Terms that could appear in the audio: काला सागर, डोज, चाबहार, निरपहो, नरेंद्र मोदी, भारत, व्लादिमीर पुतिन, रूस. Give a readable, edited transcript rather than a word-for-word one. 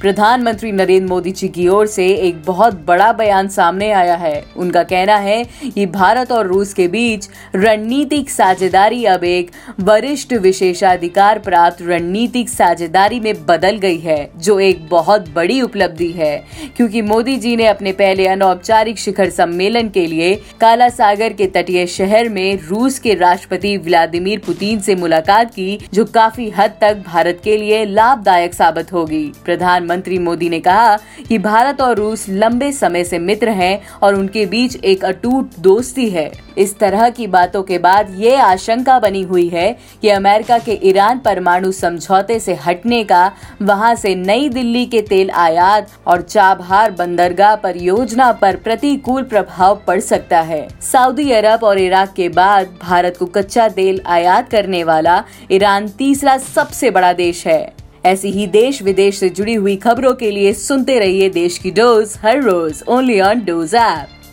प्रधानमंत्री नरेंद्र मोदी जी की ओर से एक बहुत बड़ा बयान सामने आया है। उनका कहना है कि भारत और रूस के बीच रणनीतिक साझेदारी अब एक वरिष्ठ विशेषाधिकार प्राप्त रणनीतिक साझेदारी में बदल गई है, जो एक बहुत बड़ी उपलब्धि है, क्योंकि मोदी जी ने अपने पहले अनौपचारिक शिखर सम्मेलन के लिए काला सागर के तटीय शहर में रूस के राष्ट्रपति व्लादिमीर पुतिन से मुलाकात की, जो काफी हद तक भारत के लिए लाभदायक साबित होगी। प्रधानमंत्री मोदी ने कहा कि भारत और रूस लंबे समय से मित्र हैं और उनके बीच एक अटूट दोस्ती है। इस तरह की बातों के बाद ये आशंका बनी हुई है कि अमेरिका के ईरान परमाणु समझौते से हटने का वहां से नई दिल्ली के तेल आयात और चाबहार बंदरगाह परियोजना पर प्रतिकूल प्रभाव पड़ सकता है। सऊदी अरब और इराक के बाद भारत को कच्चा तेल आयात करने वाला ईरान तीसरा सबसे बड़ा देश है। ऐसी ही देश विदेश से जुड़ी हुई खबरों के लिए सुनते रहिए देश की डोज हर रोज, ओनली ऑन डोज ऐप।